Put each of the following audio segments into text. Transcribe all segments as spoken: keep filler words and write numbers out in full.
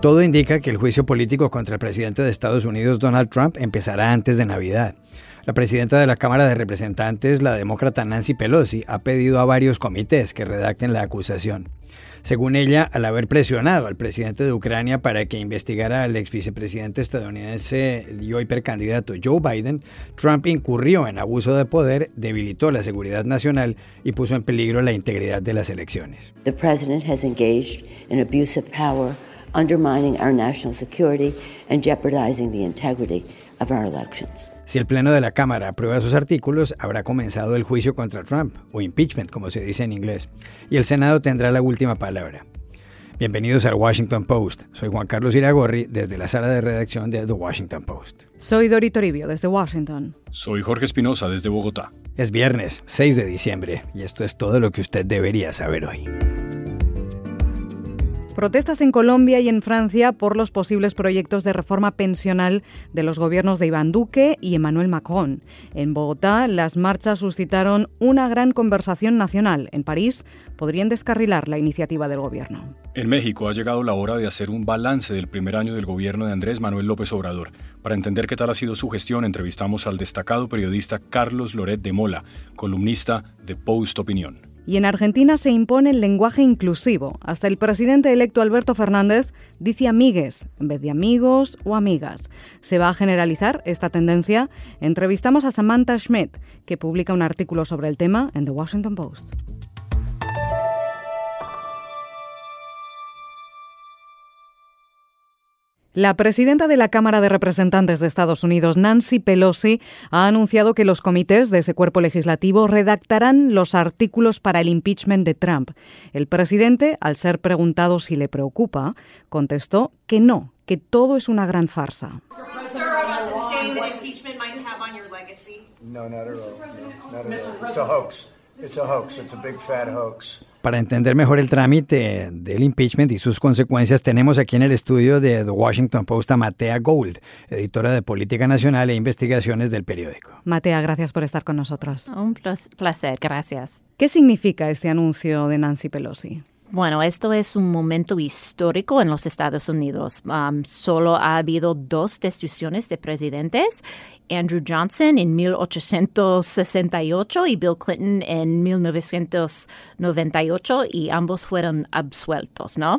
Todo indica que el juicio político contra el presidente de Estados Unidos, Donald Trump, empezará antes de Navidad. La presidenta de la Cámara de Representantes, la demócrata Nancy Pelosi, ha pedido a varios comités que redacten la acusación. Según ella, al haber presionado al presidente de Ucrania para que investigara al ex vicepresidente estadounidense y hoy precandidato Joe Biden, Trump incurrió en abuso de poder, debilitó la seguridad nacional y puso en peligro la integridad de las elecciones. The president has engaged in abuse of power, undermining our national security and jeopardizing the integrity of our elections. Si el Pleno de la Cámara aprueba sus artículos, habrá comenzado el juicio contra Trump, o impeachment, como se dice en inglés, y el Senado tendrá la última palabra. Bienvenidos al Washington Post. Soy Juan Carlos Iragorri, desde la sala de redacción de The Washington Post. Soy Doris Toribio, desde Washington. Soy Jorge Espinosa, desde Bogotá. Es viernes, seis de diciembre, y esto es todo lo que usted debería saber hoy. Protestas en Colombia y en Francia por los posibles proyectos de reforma pensional de los gobiernos de Iván Duque y Emmanuel Macron. En Bogotá, las marchas suscitaron una gran conversación nacional. En París, podrían descarrilar la iniciativa del gobierno. En México ha llegado la hora de hacer un balance del primer año del gobierno de Andrés Manuel López Obrador. Para entender qué tal ha sido su gestión, entrevistamos al destacado periodista Carlos Loret de Mola, columnista de Post Opinión. Y en Argentina se impone el lenguaje inclusivo. Hasta el presidente electo Alberto Fernández dice amigues en vez de amigos o amigas. ¿Se va a generalizar esta tendencia? Entrevistamos a Samantha Schmidt, que publica un artículo sobre el tema en The Washington Post. La presidenta de la Cámara de Representantes de Estados Unidos, Nancy Pelosi, ha anunciado que los comités de ese cuerpo legislativo redactarán los artículos para el impeachment de Trump. El presidente, al ser preguntado si le preocupa, contestó que no, que todo es una gran farsa. Para entender mejor el trámite del impeachment y sus consecuencias, tenemos aquí en el estudio de The Washington Post a Matea Gold, editora de Política Nacional e Investigaciones del periódico. Matea, gracias por estar con nosotros. Un placer, gracias. ¿Qué significa este anuncio de Nancy Pelosi? Bueno, esto es un momento histórico en los Estados Unidos. Um, solo ha habido dos destituciones de presidentes, Andrew Johnson en mil ochocientos sesenta y ocho y Bill Clinton en mil novecientos noventa y ocho, y ambos fueron absueltos, ¿no?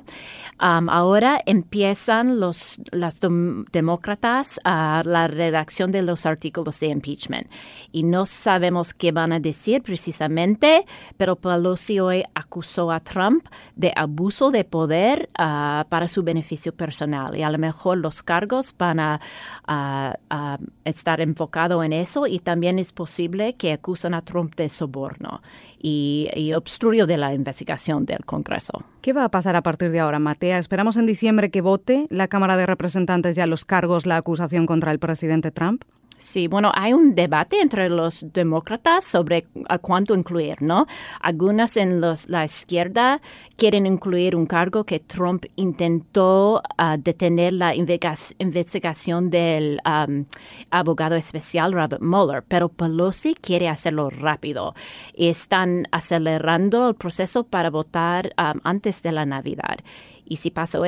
Um, ahora empiezan los las dem- demócratas a uh, la redacción de los artículos de impeachment. Y no sabemos qué van a decir precisamente, pero Pelosi hoy acusó a Trump de abuso de poder uh, para su beneficio personal. Y a lo mejor los cargos van a, a, a estar enfocados en eso, y también es posible que acusen a Trump de soborno y, y obstrucción de la investigación del Congreso. ¿Qué va a pasar a partir de ahora, Matea? ¿Esperamos en diciembre que vote la Cámara de Representantes ya los cargos, la acusación contra el presidente Trump? Sí, bueno, hay un debate entre los demócratas sobre a cuánto incluir, ¿no? Algunas en los, la izquierda quieren incluir un cargo que Trump intentó uh, detener la investigación del um, abogado especial Robert Mueller, pero Pelosi quiere hacerlo rápido. Están acelerando el proceso para votar um, antes de la Navidad. Y si pasa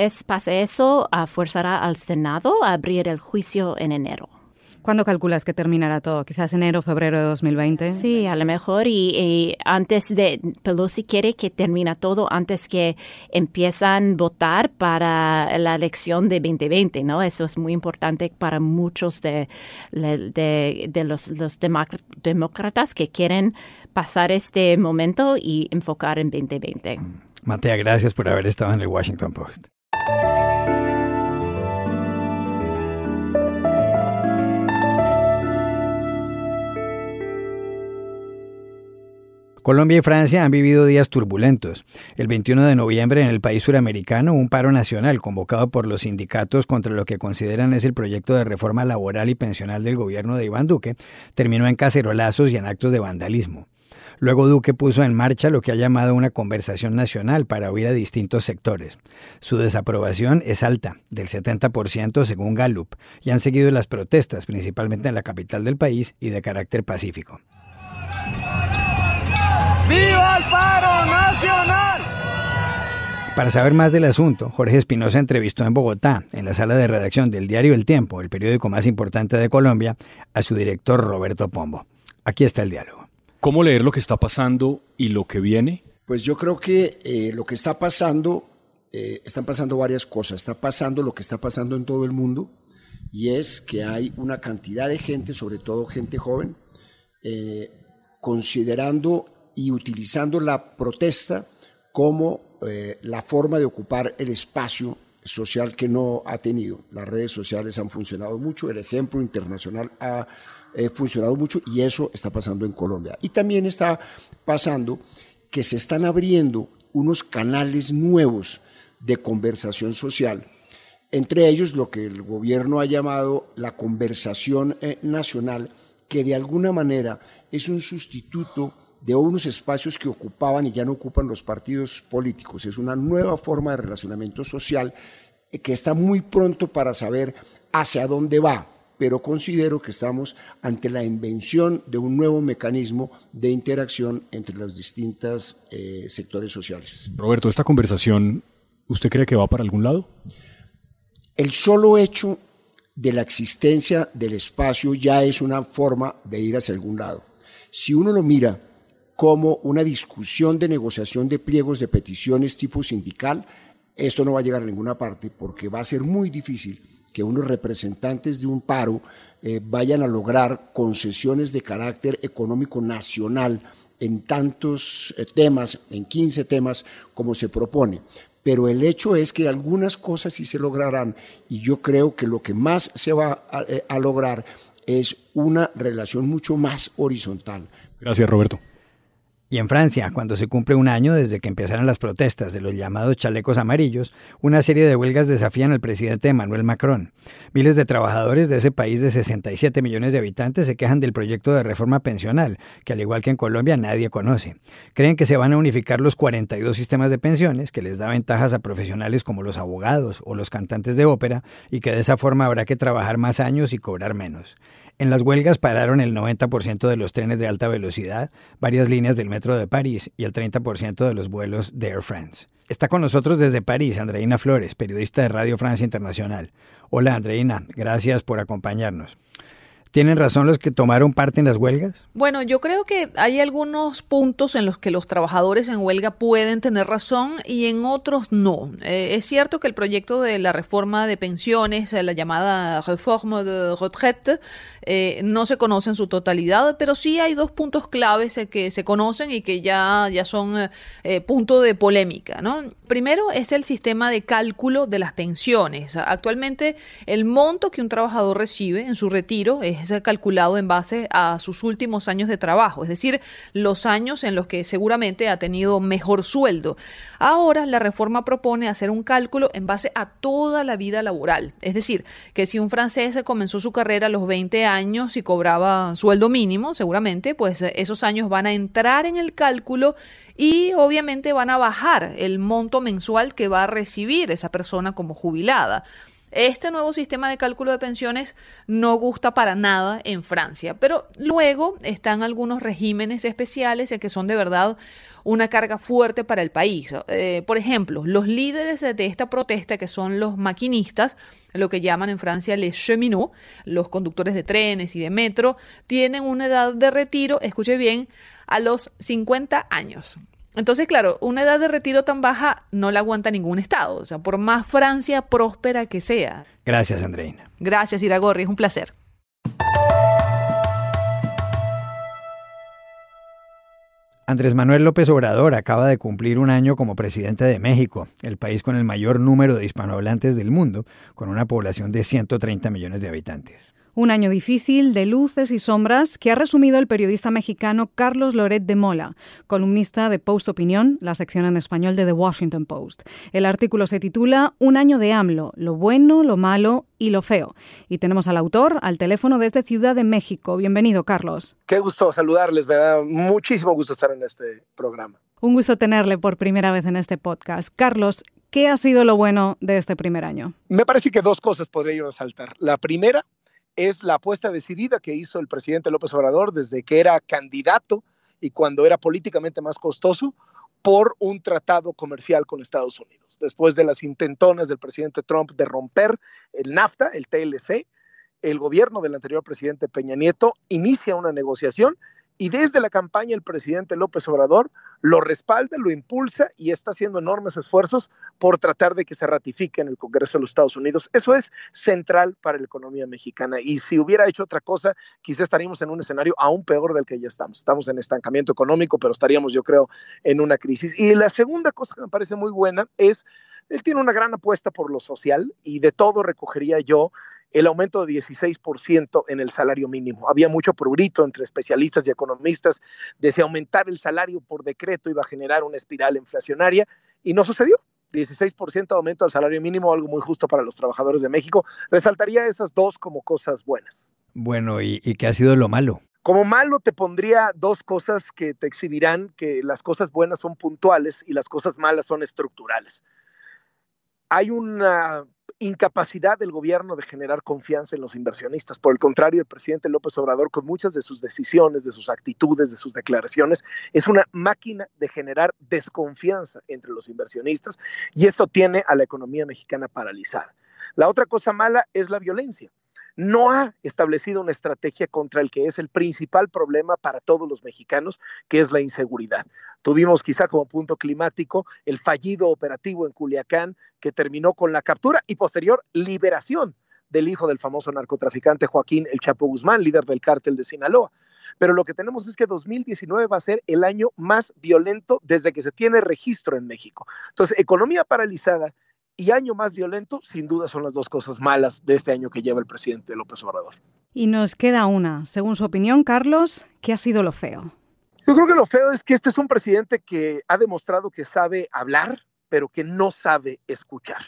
eso, uh, forzará al Senado a abrir el juicio en enero. ¿Cuándo calculas que terminará todo? ¿Quizás enero, febrero de dos mil veinte? Sí, a lo mejor. Y, y antes de... Pelosi quiere que termine todo antes que empiezan a votar para la elección de veinte veinte, ¿no? Eso es muy importante para muchos de, de, de los, los demócratas que quieren pasar este momento y enfocar en veinte veinte. Matea, gracias por haber estado en el Washington Post. Colombia y Francia han vivido días turbulentos. El veintiuno de noviembre, en el país suramericano, un paro nacional convocado por los sindicatos contra lo que consideran es el proyecto de reforma laboral y pensional del gobierno de Iván Duque terminó en cacerolazos y en actos de vandalismo. Luego Duque puso en marcha lo que ha llamado una conversación nacional para oír a distintos sectores. Su desaprobación es alta, del setenta por ciento según Gallup, y han seguido las protestas, principalmente en la capital del país y de carácter pacífico. ¡Viva el paro nacional! Para saber más del asunto, Jorge Espinosa entrevistó en Bogotá, en la sala de redacción del diario El Tiempo, el periódico más importante de Colombia, a su director Roberto Pombo. Aquí está el diálogo. ¿Cómo leer lo que está pasando y lo que viene? Pues yo creo que eh, lo que está pasando, eh, están pasando varias cosas. Está pasando lo que está pasando en todo el mundo, y es que hay una cantidad de gente, sobre todo gente joven, eh, considerando y utilizando la protesta como Eh, la forma de ocupar el espacio social que no ha tenido. Las redes sociales han funcionado mucho, el ejemplo internacional ha eh, funcionado mucho, y eso está pasando en Colombia. Y también está pasando que se están abriendo unos canales nuevos de conversación social, entre ellos lo que el gobierno ha llamado la conversación eh, nacional, que de alguna manera es un sustituto de unos espacios que ocupaban y ya no ocupan los partidos políticos. Es una nueva forma de relacionamiento social que está muy pronto para saber hacia dónde va, pero considero que estamos ante la invención de un nuevo mecanismo de interacción entre los distintos eh, sectores sociales. Roberto, ¿esta conversación usted cree que va para algún lado? El solo hecho de la existencia del espacio ya es una forma de ir hacia algún lado. Si uno lo mira como una discusión de negociación de pliegos de peticiones tipo sindical, esto no va a llegar a ninguna parte, porque va a ser muy difícil que unos representantes de un paro eh, vayan a lograr concesiones de carácter económico nacional en tantos eh, temas, en quince temas, como se propone. Pero el hecho es que algunas cosas sí se lograrán, y yo creo que lo que más se va a, eh, a lograr es una relación mucho más horizontal. Gracias, Roberto. Y en Francia, cuando se cumple un año desde que empezaron las protestas de los llamados chalecos amarillos, una serie de huelgas desafían al presidente Emmanuel Macron. Miles de trabajadores de ese país de sesenta y siete millones de habitantes se quejan del proyecto de reforma pensional, que al igual que en Colombia nadie conoce. Creen que se van a unificar los cuarenta y dos sistemas de pensiones, que les da ventajas a profesionales como los abogados o los cantantes de ópera, y que de esa forma habrá que trabajar más años y cobrar menos. En las huelgas pararon el noventa por ciento de los trenes de alta velocidad, varias líneas del metro de París y el treinta por ciento de los vuelos de Air France. Está con nosotros desde París Andreina Flores, periodista de Radio Francia Internacional. Hola Andreina, gracias por acompañarnos. ¿Tienen razón los que tomaron parte en las huelgas? Bueno, yo creo que hay algunos puntos en los que los trabajadores en huelga pueden tener razón y en otros no. Eh, es cierto que el proyecto de la reforma de pensiones, la llamada reforma de retraite, eh, no se conoce en su totalidad, pero sí hay dos puntos claves que se conocen y que ya, ya son eh, punto de polémica, ¿no? Primero es el sistema de cálculo de las pensiones. Actualmente el monto que un trabajador recibe en su retiro es es calculado en base a sus últimos años de trabajo, es decir, los años en los que seguramente ha tenido mejor sueldo. Ahora la reforma propone hacer un cálculo en base a toda la vida laboral, es decir, que si un francés comenzó su carrera a los veinte años y cobraba sueldo mínimo, seguramente pues esos años van a entrar en el cálculo y obviamente van a bajar el monto mensual que va a recibir esa persona como jubilada. Este nuevo sistema de cálculo de pensiones no gusta para nada en Francia, pero luego están algunos regímenes especiales que son de verdad una carga fuerte para el país. Eh, por ejemplo, los líderes de esta protesta, que son los maquinistas, lo que llaman en Francia les cheminots, los conductores de trenes y de metro, tienen una edad de retiro, escuche bien, a los cincuenta años. Entonces, claro, una edad de retiro tan baja no la aguanta ningún Estado, o sea, por más Francia próspera que sea. Gracias, Andreina. Gracias, Iragorri, es un placer. Andrés Manuel López Obrador acaba de cumplir un año como presidente de México, el país con el mayor número de hispanohablantes del mundo, con una población de ciento treinta millones de habitantes. Un año difícil, de luces y sombras, que ha resumido el periodista mexicano Carlos Loret de Mola, columnista de Post Opinión, la sección en español de The Washington Post. El artículo se titula Un año de AMLO, lo bueno, lo malo y lo feo. Y tenemos al autor al teléfono desde Ciudad de México. Bienvenido, Carlos. Qué gusto saludarles, me da muchísimo gusto estar en este programa. Un gusto tenerle por primera vez en este podcast. Carlos, ¿qué ha sido lo bueno de este primer año? Me parece que dos cosas podría yo resaltar. La primera es la apuesta decidida que hizo el presidente López Obrador desde que era candidato y cuando era políticamente más costoso por un tratado comercial con Estados Unidos. después de las intentonas del presidente Trump de romper el NAFTA, el T L C, el gobierno del anterior presidente Peña Nieto inicia una negociación y desde la campaña el presidente López Obrador lo respalda, lo impulsa y está haciendo enormes esfuerzos por tratar de que se ratifique en el Congreso de los Estados Unidos. Eso es central para la economía mexicana y si hubiera hecho otra cosa, quizás estaríamos en un escenario aún peor del que ya estamos. Estamos en estancamiento económico, pero estaríamos, yo creo, en una crisis. Y la segunda cosa que me parece muy buena es, él tiene una gran apuesta por lo social y de todo recogería yo el aumento de dieciséis por ciento en el salario mínimo. Había mucho prurito entre especialistas y economistas de si aumentar el salario por decreto iba a generar una espiral inflacionaria y no sucedió. dieciséis por ciento de aumento al salario mínimo, algo muy justo para los trabajadores de México. Resaltaría esas dos como cosas buenas. Bueno, ¿y, y qué ha sido lo malo? Como malo te pondría dos cosas que te exhibirán que las cosas buenas son puntuales y las cosas malas son estructurales. Hay una incapacidad del gobierno de generar confianza en los inversionistas. Por el contrario, el presidente López Obrador, con muchas de sus decisiones, de sus actitudes, de sus declaraciones, es una máquina de generar desconfianza entre los inversionistas y eso tiene a la economía mexicana paralizada. La otra cosa mala es la violencia. No ha establecido una estrategia contra el que es el principal problema para todos los mexicanos, que es la inseguridad. Tuvimos quizá como punto climático el fallido operativo en Culiacán que terminó con la captura y posterior liberación del hijo del famoso narcotraficante Joaquín el Chapo Guzmán, líder del cártel de Sinaloa. Pero lo que tenemos es que dos mil diecinueve va a ser el año más violento desde que se tiene registro en México. Entonces, economía paralizada y año más violento, sin duda son las dos cosas malas de este año que lleva el presidente López Obrador. Y nos queda una. Según su opinión, Carlos, ¿qué ha sido lo feo? Yo creo que lo feo es que este es un presidente que ha demostrado que sabe hablar, pero que no sabe escuchar.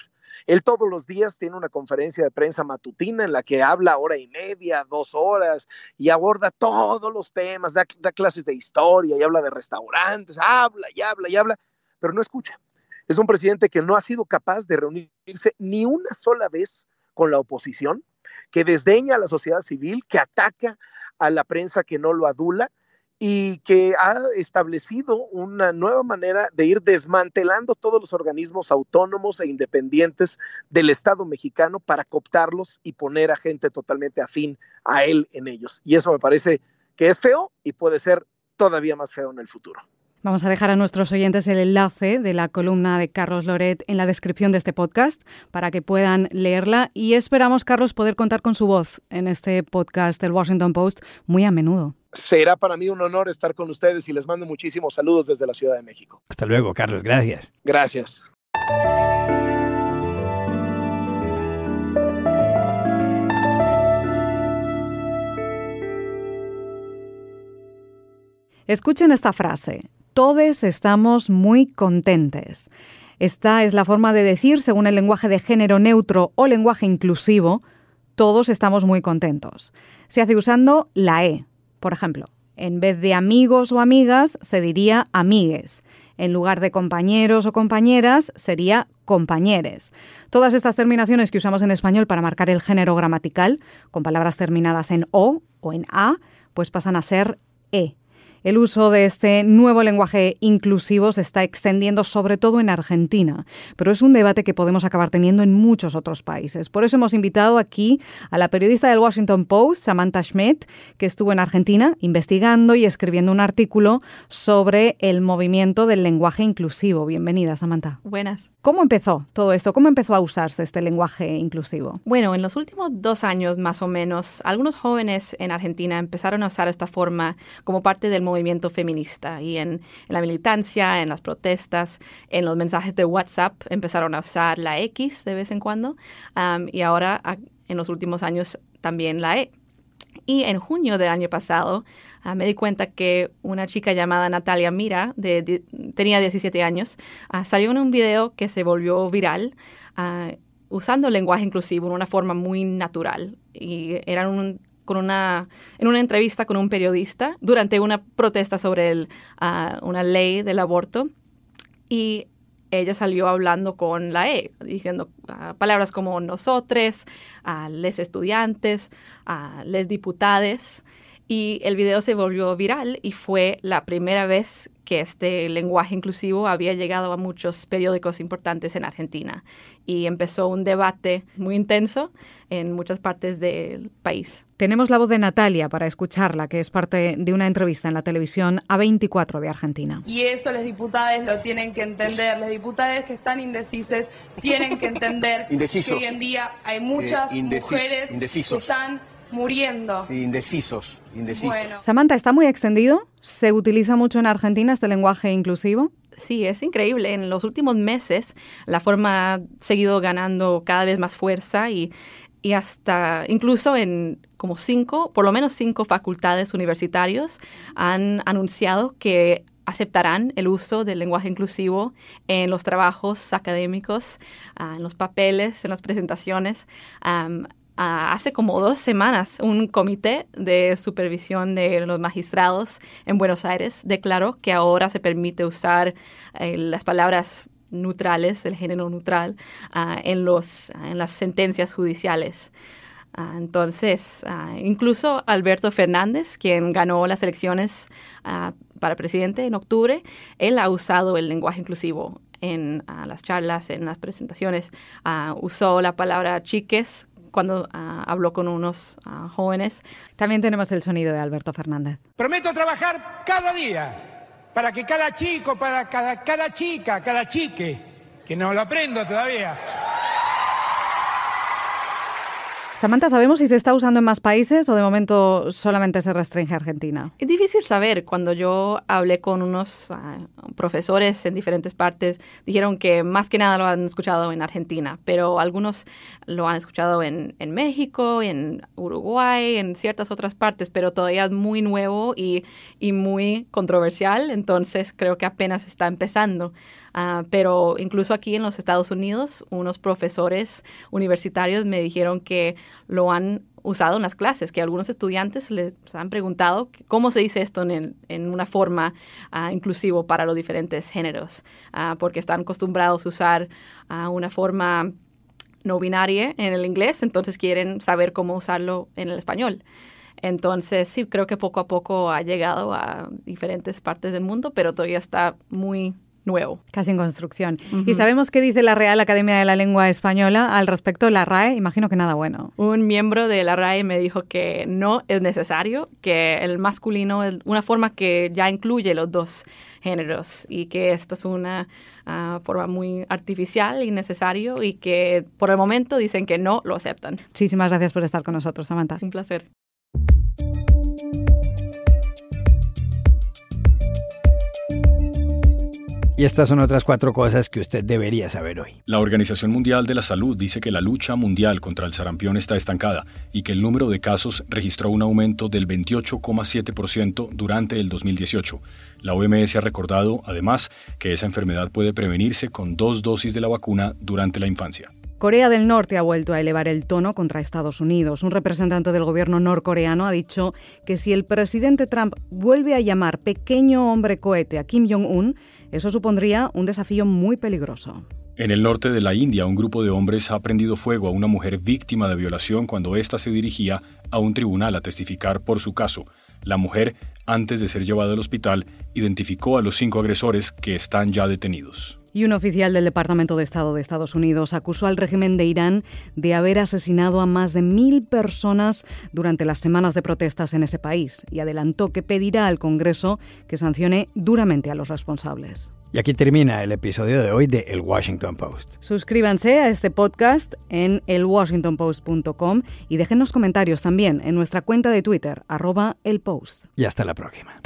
Él todos los días tiene una conferencia de prensa matutina en la que habla hora y media, dos horas, y aborda todos los temas, da, da clases de historia y habla de restaurantes, habla y habla y habla, pero no escucha. Es un presidente que no ha sido capaz de reunirse ni una sola vez con la oposición, que desdeña a la sociedad civil, que ataca a la prensa que no lo adula y que ha establecido una nueva manera de ir desmantelando todos los organismos autónomos e independientes del Estado mexicano para cooptarlos y poner a gente totalmente afín a él en ellos. Y eso me parece que es feo y puede ser todavía más feo en el futuro. Vamos a dejar a nuestros oyentes el enlace de la columna de Carlos Loret en la descripción de este podcast para que puedan leerla y esperamos, Carlos, poder contar con su voz en este podcast del Washington Post muy a menudo. Será para mí un honor estar con ustedes y les mando muchísimos saludos desde la Ciudad de México. Hasta luego, Carlos. Gracias. Gracias. Escuchen esta frase. Todos estamos muy contentes. Esta es la forma de decir, según el lenguaje de género neutro o lenguaje inclusivo, todos estamos muy contentos. Se hace usando la E. Por ejemplo, en vez de amigos o amigas, se diría amigues. En lugar de compañeros o compañeras, sería compañeres. Todas estas terminaciones que usamos en español para marcar el género gramatical, con palabras terminadas en O o en A, pues pasan a ser E. El uso de este nuevo lenguaje inclusivo se está extendiendo sobre todo en Argentina, pero es un debate que podemos acabar teniendo en muchos otros países. Por eso hemos invitado aquí a la periodista del Washington Post, Samantha Schmidt, que estuvo en Argentina investigando y escribiendo un artículo sobre el movimiento del lenguaje inclusivo. Bienvenida, Samantha. Buenas. ¿Cómo empezó todo esto? ¿Cómo empezó a usarse este lenguaje inclusivo? Bueno, en los últimos dos años más o menos, algunos jóvenes en Argentina empezaron a usar esta forma como parte del movimiento movimiento feminista y en, en la militancia, en las protestas, en los mensajes de WhatsApp empezaron a usar la X de vez en cuando um, y ahora a, en los últimos años también la E. Y en junio del año pasado uh, me di cuenta que una chica llamada Natalia Mira, de, de, tenía diecisiete años, uh, salió en un video que se volvió viral uh, usando el lenguaje inclusivo en una forma muy natural y eran un Con una, en una entrevista con un periodista durante una protesta sobre el, uh, una ley del aborto y ella salió hablando con la E, diciendo uh, palabras como nosotres, uh, les estudiantes, uh, les diputades y el video se volvió viral y fue la primera vez que este lenguaje inclusivo había llegado a muchos periódicos importantes en Argentina y empezó un debate muy intenso en muchas partes del país. Tenemos la voz de Natalia para escucharla, que es parte de una entrevista en la televisión A veinticuatro de Argentina. Y eso los diputados lo tienen que entender. Los diputados que están indecisos tienen que entender indecisos. Que hoy en día hay muchas eh, indecis, mujeres indecisos. Que están muriendo. Sí, indecisos, indecisos. Bueno. Samantha, ¿está muy extendido? ¿Se utiliza mucho en Argentina este lenguaje inclusivo? Sí, es increíble. En los últimos meses la forma ha seguido ganando cada vez más fuerza y, y hasta incluso en como cinco, por lo menos cinco facultades universitarias han anunciado que aceptarán el uso del lenguaje inclusivo en los trabajos académicos, uh, en los papeles, en las presentaciones. Um, Uh, hace como dos semanas, un comité de supervisión de los magistrados en Buenos Aires declaró que ahora se permite usar eh, las palabras neutrales, el género neutral, uh, en, los, uh, en las sentencias judiciales. Uh, entonces, uh, incluso Alberto Fernández, quien ganó las elecciones uh, para presidente en octubre, él ha usado el lenguaje inclusivo en uh, las charlas, en las presentaciones. Uh, usó la palabra chiques cuando uh, habló con unos uh, jóvenes. También tenemos el sonido de Alberto Fernández. Prometo trabajar cada día para que cada chico, para cada, cada chica, cada chique, que no lo aprendo todavía. Samantha, ¿sabemos si se está usando en más países o de momento solamente se restringe a Argentina? Es difícil saber. Cuando yo hablé con unos uh, profesores en diferentes partes, dijeron que más que nada lo han escuchado en Argentina, pero algunos lo han escuchado en, en México, en Uruguay, en ciertas otras partes, pero todavía es muy nuevo y, y muy controversial, entonces creo que apenas está empezando. Uh, pero incluso aquí en los Estados Unidos, unos profesores universitarios me dijeron que lo han usado en las clases, que algunos estudiantes les han preguntado cómo se dice esto en, el, en una forma uh, inclusiva para los diferentes géneros, uh, porque están acostumbrados a usar uh, una forma no binaria en el inglés, entonces quieren saber cómo usarlo en el español. Entonces, sí, creo que poco a poco ha llegado a diferentes partes del mundo, pero todavía está muy nuevo. Casi en construcción. Uh-huh. Y sabemos qué dice la Real Academia de la Lengua Española al respecto de la R A E. Imagino que nada bueno. Un miembro de la R A E me dijo que no es necesario, que el masculino es una forma que ya incluye los dos géneros y que esta es una uh, forma muy artificial y necesario y que por el momento dicen que no lo aceptan. Muchísimas gracias por estar con nosotros, Samantha. Un placer. Y estas son otras cuatro cosas que usted debería saber hoy. La Organización Mundial de la Salud dice que la lucha mundial contra el sarampión está estancada y que el número de casos registró un aumento del veintiocho coma siete por ciento durante el dos mil dieciocho. La O M S ha recordado, además, que esa enfermedad puede prevenirse con dos dosis de la vacuna durante la infancia. Corea del Norte ha vuelto a elevar el tono contra Estados Unidos. Un representante del gobierno norcoreano ha dicho que si el presidente Trump vuelve a llamar pequeño hombre cohete a Kim Jong-un, eso supondría un desafío muy peligroso. En el norte de la India, un grupo de hombres ha prendido fuego a una mujer víctima de violación cuando ésta se dirigía a un tribunal a testificar por su caso. La mujer, antes de ser llevada al hospital, identificó a los cinco agresores que están ya detenidos. Y un oficial del Departamento de Estado de Estados Unidos acusó al régimen de Irán de haber asesinado a más de mil personas durante las semanas de protestas en ese país y adelantó que pedirá al Congreso que sancione duramente a los responsables. Y aquí termina el episodio de hoy de El Washington Post. Suscríbanse a este podcast en el washington post punto com y déjenos comentarios también en nuestra cuenta de Twitter, arroba elpost. Y hasta la próxima.